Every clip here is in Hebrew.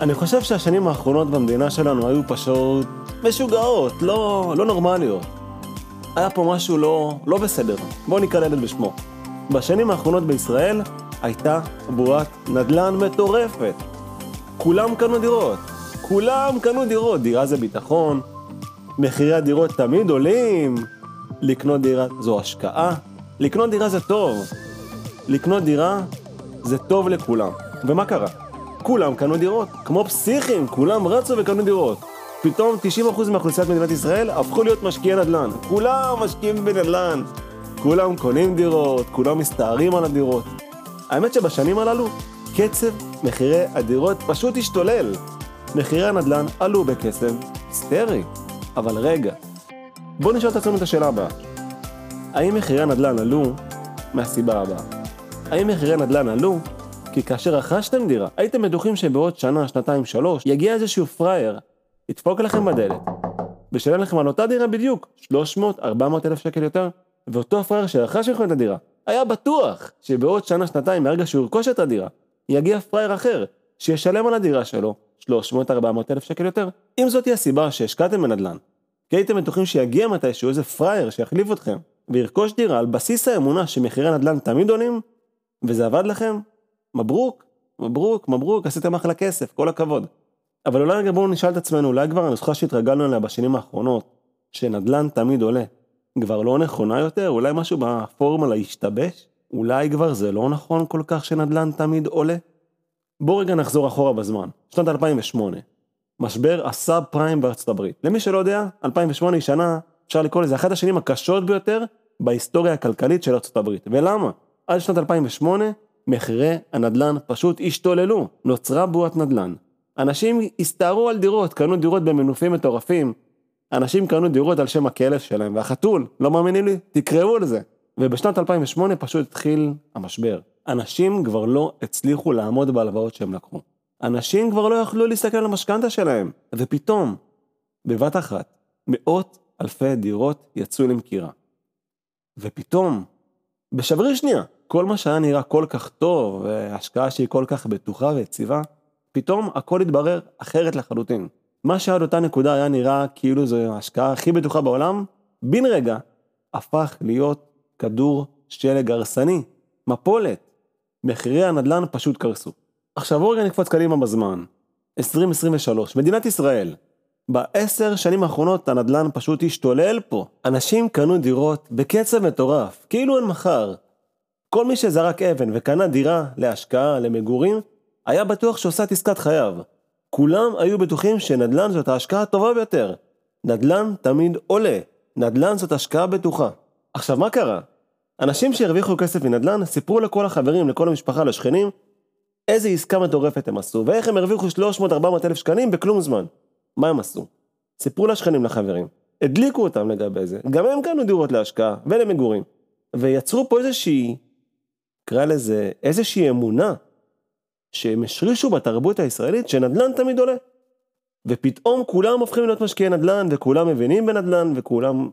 אני חושב שהשנים האחרונות במדינה שלנו היו פשוט משוגעות, לא נורמליות. היה פה משהו לא בסדר, בואו נקרא לילד בשמו. בשנים האחרונות בישראל הייתה בועת נדל"ן מטורפת. כולם קנו דירות, דירה זה ביטחון, מחירי הדירות תמיד עולים, לקנות דירה זו השקעה, לקנות דירה זה טוב, לקנות דירה זה טוב לכולם. ומה קרה? כולם קנו דירות, כמו פסיכים, כולם רצו וקנו דירות. פתאום 90% מהאוכלוסיית מדינת ישראל הפכו להיות משקיעי נדל"ן. כולם משקיעים בנדל"ן, כולם קונים דירות, כולם מסתערים על הדירות. האמת שבשנים הללו, קצב מחירי הדירות פשוט השתולל. מחירי הנדל"ן עלו בקצב סטרי. אבל רגע, בואו נשאל את עצמנו את השאלה הבאה. האם מחירי הנדל"ן עלו מהסיבה הבאה? האם מחירי נדל"ן עלו כי כאשר רכשתם דירה, הייתם בטוחים שבעוד שנה, שנתיים, שלוש, יגיע איזשהו פרייר, ידפוק לכם בדלת, וישלם לכם על אותה דירה בדיוק, 300,000-400,000 שקל יותר, ואותו פרייר שרכש לכם את הדירה, היה בטוח שבעוד שנה, שנתיים, מהרגע שהוא ירכוש את הדירה, יגיע פרייר אחר, שישלם על הדירה שלו 300,000-400,000 שקל יותר. אם זאת היא הסיבה שהשקעתם בנדל"ן, כי הייתם בטוחים שיגיע מתישהו איזה פרייר שיחליף אתכם, וירכוש דירה על בסיס האמונה שמחירי נדל"ן תמיד עולים, וזה עבד לכם, מברוק, עשיתם אחלה כסף, כל הכבוד. אבל אולי רגע בואו נשאל את עצמנו, אולי כבר הנוסחה שהתרגלנו אליה בשנים האחרונות, שנדל"ן תמיד עולה, כבר לא נכונה יותר? אולי משהו בפורמולה ישתבש? אולי כבר זה לא נכון כל כך שנדל"ן תמיד עולה? בואו רגע נחזור אחורה בזמן, שנת 2008, משבר הסאב פריים בארצות הברית. למי שלא יודע, 2008 היא שנה, אפשר לקרוא לזה, אחת השנים הקשות ביותר בהיסטוריה הכלכלית של ארצות הברית. ולמה? עד שנת 2008, מחירי הנדל"ן פשוט השתוללו, נוצרה בועת נדל"ן. אנשים הסתערו על דירות, קנו דירות במינופים מטורפים, אנשים קנו דירות על שם הכלב שלהם, והחתול, לא מאמינים לי, תקראו על זה. ובשנת 2008 פשוט התחיל המשבר. אנשים כבר לא הצליחו לעמוד בהלוואות שהם לקחו. אנשים כבר לא יכלו להסתכל על המשכנתה שלהם, ופתאום, בבת אחת, מאות אלפי דירות יצאו למכירה. ופתאום, בשברי שנייה, כל מה שהיה נראה כל כך טוב, והשקעה שהיא כל כך בטוחה ויציבה, פתאום הכל התברר אחרת לחלוטין. מה שעד אותה נקודה היה נראה כאילו זו ההשקעה הכי בטוחה בעולם, בן רגע הפך להיות כדור שלג הרסני, מפולת. מחירי הנדל"ן פשוט קרסו. עכשיו רגע נקפוץ קדימה בזמן. 2023, מדינת ישראל. ב10 שנים האחרונות הנדל"ן פשוט השתולל פה. אנשים קנו דירות בקצב מטורף, כאילו אין מחר. כל מי שזרק אבן וקנה דירה להשקעה, למגורים, היה בטוח שעושה עסקת חייו. כולם היו בטוחים שנדל"ן זאת ההשקעה הטובה ביותר. נדל"ן תמיד עולה. נדל"ן זאת השקעה בטוחה. עכשיו מה קרה? אנשים שהרוויחו כסף מנדל"ן סיפרו לכל החברים, לכל המשפחה, לשכנים, איזה עסקה מטורפת הם עשו, ואיך הם הרוויחו 300,000-400,000 שקלים בכלום זמן. מה הם עשו? סיפרו לשכנים, לחברים. הדליקו אותם לגבי זה. גם הם קנו דירות להשקעה ולמגורים. ויצרו פה איזושהי, קרא לזה, איזושהי אמונה, שהם השרישו בתרבות הישראלית שנדל"ן תמיד עולה. ופתאום כולם הופכים להיות משקיעי נדל"ן, וכולם מבינים בנדל"ן, וכולם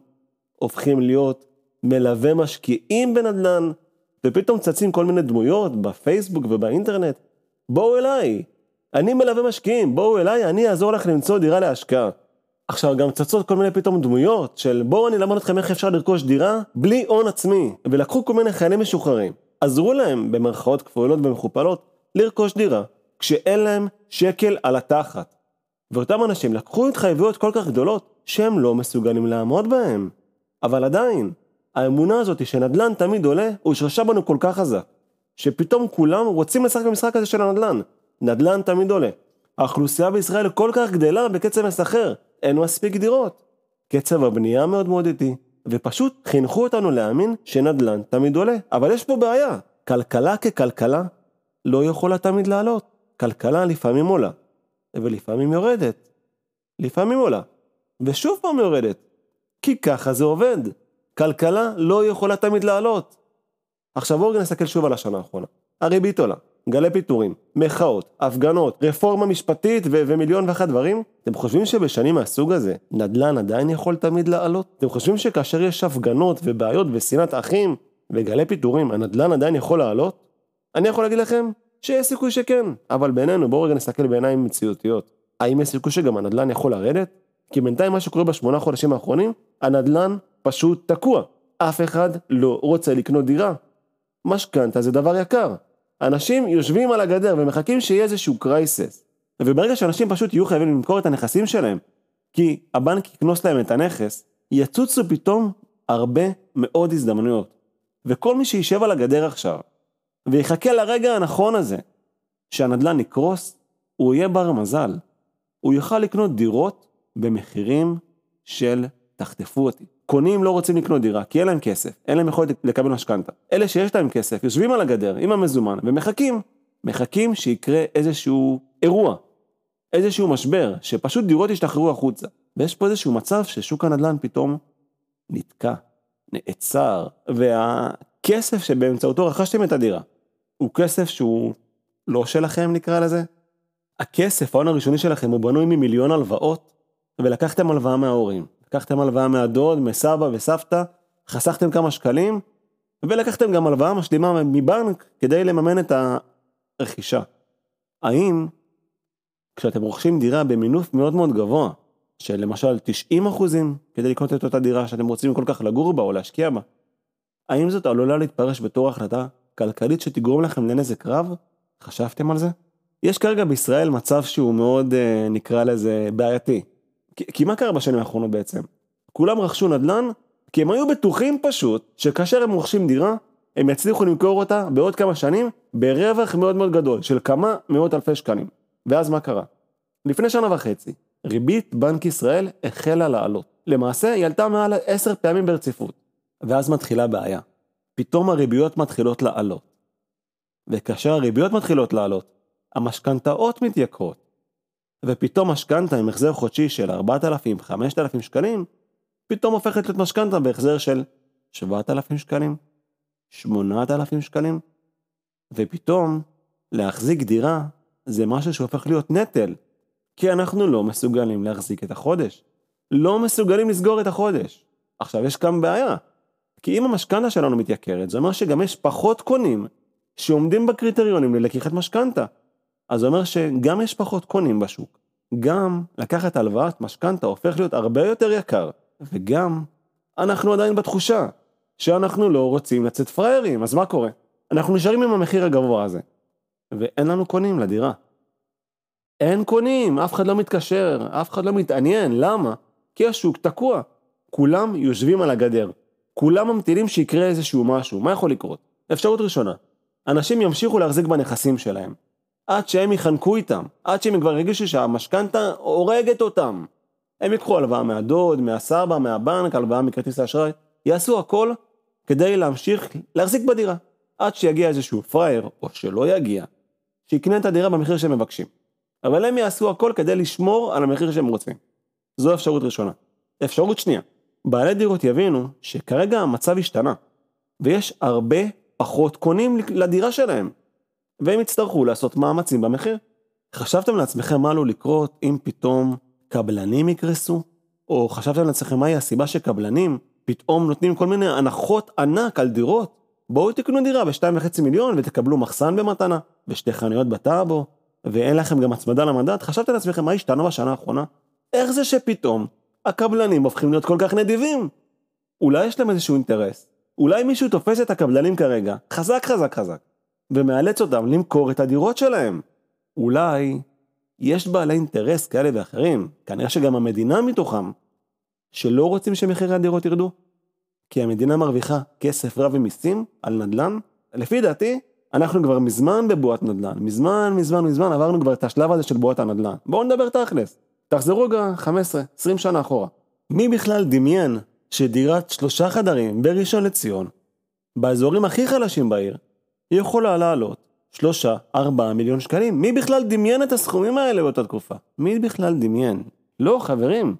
הופכים להיות מלווה משקיעים בנדל"ן, ופתאום צצים כל מיני דמויות בפייסבוק ובאינטרנט. בואו אליי, אני מלווה משקיעים, בואו אליי, אני אעזור לך למצוא דירה להשקעה. עכשיו גם צצות כל מיני פתאום דמויות של בואו אני אלמד אתכם איך אפשר לרכוש דירה בלי הון עצמי, ולקחו כל מיני חיילים משוחררים. עזרו להם במרכאות כפולות ומכופלות לרכוש דירה, כשאין להם שקל על התחת. ואותם אנשים לקחו התחייבויות כל כך גדולות, שהם לא מסוגלים לעמוד בהם. אבל עדיין, האמונה הזאת שנדל"ן תמיד עולה, הוא שרשה בנו כל כך חזק, שפתאום כולם רוצים לשחק במשחק הזה של הנדל"ן. נדל"ן תמיד עולה. האוכלוסייה בישראל כל כך גדלה בקצב מסחר, אין מספיק דירות. קצב הבנייה מאוד מאוד איטי, ופשוט חינכו אותנו להאמין שנדל"ן תמיד עולה. אבל יש פה בעיה. כלכלה ככלכלה, לא יכולה תמיד לעלות. כלכלה לפעמים עולה, ולפעמים יורדת. לפעמים עולה, ושוב פעם יורדת. כי ככה זה עובד. כלכלה לא יכולה תמיד לעלות. עכשיו בואו נסתכל שוב על השנה האחרונה. הריבית עולה, גלי פיטורים, מחאות, הפגנות, רפורמה משפטית ומיליון ואחת דברים. אתם חושבים שבשנים מהסוג הזה, נדל"ן עדיין יכול תמיד לעלות? אתם חושבים שכאשר יש הפגנות ובעיות ושנאת אחים וגלי פיטורים, הנדל"ן עדיין יכול לעלות? אני יכול להגיד לכם שיש סיכוי שכן, אבל בעינינו, בואו רגע נסתכל בעיניים מציאותיות. האם יש סיכוי שגם הנדלן יכול לרדת? כי בינתיים מה שקורה בשמונה חודשים האחרונים, הנדלן פשוט תקוע. אף אחד לא רוצה לקנות דירה. משכנתא זה דבר יקר. אנשים יושבים על הגדר ומחכים שיהיה איזשהו קרייסס. וברגע שאנשים פשוט יהיו חייבים למכור את הנכסים שלהם, כי הבנק יקנוס להם את הנכס, יצוצו פתאום הרבה מאוד הזדמנויות. וכל מי שישב על הגדר עכשיו, ויחכה לרגע הנכון הזה, שהנדלן יקרוס, הוא יהיה בר מזל. הוא יוכל לקנות דירות במחירים של תחטפו אותי. קונים לא רוצים לקנות דירה, כי אין להם כסף, אין להם יכולת לקבל משכנתא. אלה שיש להם כסף, יושבים על הגדר עם המזומן, ומחכים. מחכים שיקרה איזשהו אירוע, איזשהו משבר, שפשוט דירות ישתחררו החוצה. ויש פה איזשהו מצב ששוק הנדלן פתאום נתקע, נעצר, והכסף שבאמצעותו רכשתם את הדירה, הוא כסף שהוא לא שלכם נקרא לזה. הכסף, ההון הראשוני שלכם, הוא בנוי ממיליון הלוואות, ולקחתם הלוואה מההורים, לקחתם הלוואה מהדוד, מסבא וסבתא, חסכתם כמה שקלים, ולקחתם גם הלוואה משלימה מבנק, כדי לממן את הרכישה. האם, כשאתם רוכשים דירה במינוף מאוד מאוד גבוה, של למשל 90% כדי לקנות את אותה דירה שאתם רוצים כל כך לגור בה או להשקיע בה, האם זאת עלולה להתפרש בתור החלטה כלכלית שתגרום לכם לנזק רב? חשבתם על זה? יש כרגע בישראל מצב שהוא מאוד נקרא לזה בעייתי. כי מה קרה בשנים האחרונות בעצם? כולם רכשו נדל"ן כי הם היו בטוחים פשוט שכאשר הם רוכשים דירה, הם יצליחו למכור אותה בעוד כמה שנים ברווח מאוד מאוד גדול של כמה מאות אלפי שקלים. ואז מה קרה? לפני שנה וחצי, ריבית בנק ישראל החלה לעלות. למעשה היא עלתה מעל 10 פעמים ברציפות. ואז מתחילה בעיה. פתאום הריביות מתחילות לעלות. וכאשר הריביות מתחילות לעלות, המשכנתאות מתייקרות. ופתאום משכנתה עם החזר חודשי של 4,000, 5,000 שקלים, פתאום הופכת להיות משכנתה בהחזר של 7,000 שקלים, 8,000 שקלים, ופתאום להחזיק דירה זה משהו שהופך להיות נטל, כי אנחנו לא מסוגלים להחזיק את החודש, לא מסוגלים לסגור את החודש. עכשיו יש כאן בעיה, כי אם המשכנתה שלנו מתייקרת, זה אומר שגם יש פחות קונים שעומדים בקריטריונים ללקיחת משכנתה, אז זה אומר שגם יש פחות קונים בשוק. גם לקחת הלוואת משכנתא הופך להיות הרבה יותר יקר. וגם אנחנו עדיין בתחושה שאנחנו לא רוצים לצאת פריירים. אז מה קורה? אנחנו נשארים עם המחיר הגבוה הזה. ואין לנו קונים לדירה. אין קונים, אף אחד לא מתקשר, אף אחד לא מתעניין. למה? כי השוק תקוע. כולם יושבים על הגדר. כולם ממתינים שיקרה איזשהו משהו. מה יכול לקרות? אפשרות ראשונה. אנשים ימשיכו להחזיק בנכסים שלהם. עד שהם יחנקו איתם, עד שהם כבר רגישו שהמשכנתה הורגת אותם. הם יקחו הלוואה מהדוד, מהסבא, מהבנק, הלוואה מכרטיס האשראי, יעשו הכל כדי להמשיך להחזיק בדירה, עד שיגיע איזשהו פרייר, או שלא יגיע, שיקנה את הדירה במחיר שהם מבקשים. אבל הם יעשו הכל כדי לשמור על המחיר שהם רוצים. זו אפשרות ראשונה. אפשרות שנייה, בעלי דירות יבינו שכרגע המצב השתנה, ויש הרבה פחות קונים לדירה שלהם. והם יצטרכו לעשות מאמצים במחיר. חשבתם לעצמכם מה לו לקרות אם פתאום קבלנים יקרסו? או חשבתם לעצמכם מהי הסיבה שקבלנים פתאום נותנים כל מיני הנחות ענק על דירות? בואו תקנו דירה ב2.5 מיליון ותקבלו מחסן במתנה, ושתי חנויות בטאבו, ואין לכם גם הצמדה למדד. חשבתם לעצמכם מה השתנה בשנה האחרונה? איך זה שפתאום הקבלנים הופכים להיות כל כך נדיבים? אולי יש להם איזשהו אינטרס. אולי מישהו תופס את הקבלנים כרגע. חזק, חזק, חזק. ומאלץ אותם למכור את הדירות שלהם. אולי יש בעלי אינטרס כאלה ואחרים, כנראה שגם המדינה מתוכם, שלא רוצים שמחירי הדירות ירדו, כי המדינה מרוויחה כסף רב ומיסים על נדל"ן. לפי דעתי, אנחנו כבר מזמן בבועת נדל"ן, מזמן, עברנו כבר את השלב הזה של בועת הנדל"ן. בואו נדבר תכלס, תחזרו גם 15-20 שנה אחורה. מי בכלל דמיין שדירת 3 חדרים בראשון לציון, באזורים הכי חלשים בעיר, היא יכולה לעלות 3-4 מיליון שקלים. מי בכלל דמיין את הסכומים האלה באותה תקופה? מי בכלל דמיין? לא, חברים.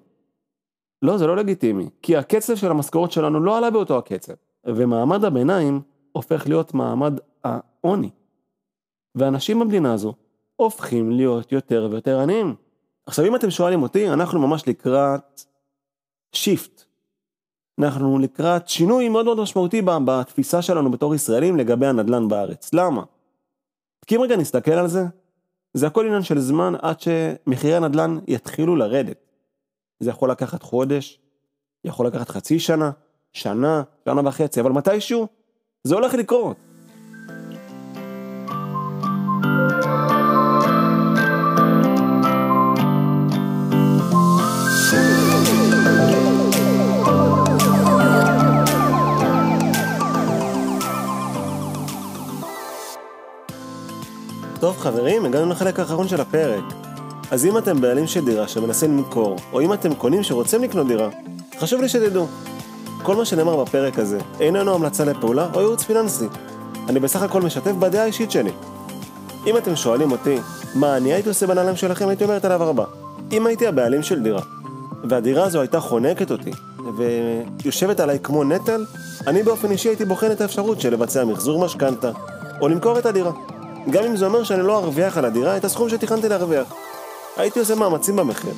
לא, זה לא לגיטימי. כי הקצב של המשכורות שלנו לא עלה באותו הקצב. ומעמד הביניים הופך להיות מעמד העוני. ואנשים במדינה הזו הופכים להיות יותר ויותר עניים. עכשיו, אם אתם שואלים אותי, אנחנו ממש לקראת שיפט. אנחנו לקראת שינוי מאוד מאוד משמעותי בתפיסה שלנו בתור ישראלים לגבי הנדל"ן בארץ. למה? כי אם רגע נסתכל על זה, זה הכל עניין של זמן עד שמחירי הנדלן יתחילו לרדת. זה יכול לקחת חודש, יכול לקחת חצי שנה, שנה, שנה וחצי, אבל מתישהו זה הולך לקרות. טוב חברים, הגענו לחלק האחרון של הפרק. אז אם אתם בעלים של דירה שמנסים למכור, או אם אתם קונים שרוצים לקנות דירה, חשוב לי שתדעו. כל מה שנאמר בפרק הזה, איננו המלצה לפעולה או ייעוץ פיננסי. אני בסך הכל משתף בדעה האישית שלי. אם אתם שואלים אותי, מה אני הייתי עושה בנעליים שלכם, הייתי אומרת עליו הרבה. אם הייתי הבעלים של דירה, והדירה הזו הייתה חונקת אותי, ויושבת עליי כמו נטל, אני באופן אישי הייתי בוחן את האפשרות של לבצע מחזור משכנתה, או למכור את הדירה. גם אם זה אומר שאני לא ארוויח על הדירה את הסכום שתכנתי להרוויח. הייתי עושה מאמצים במחיר,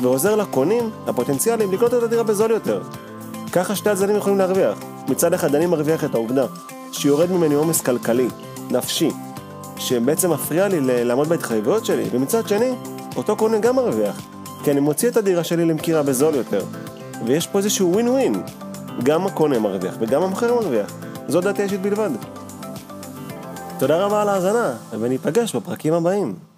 ועוזר לקונים הפוטנציאליים לקנות את הדירה בזול יותר. ככה שתי הצדדים יכולים להרוויח. מצד אחד אני מרוויח את העובדה שיורד ממני עומס כלכלי, נפשי, שבעצם מפריע לי לעמוד בהתחייבויות שלי, ומצד שני, אותו קונה גם מרוויח, כי אני מוציא את הדירה שלי למכירה בזול יותר. ויש פה איזשהו ווין ווין. גם הקונה מרוויח וגם המוכר מרוויח. זו דעתי אישית בלבד. תודה רבה על ההאזנה, וניפגש בפרקים הבאים.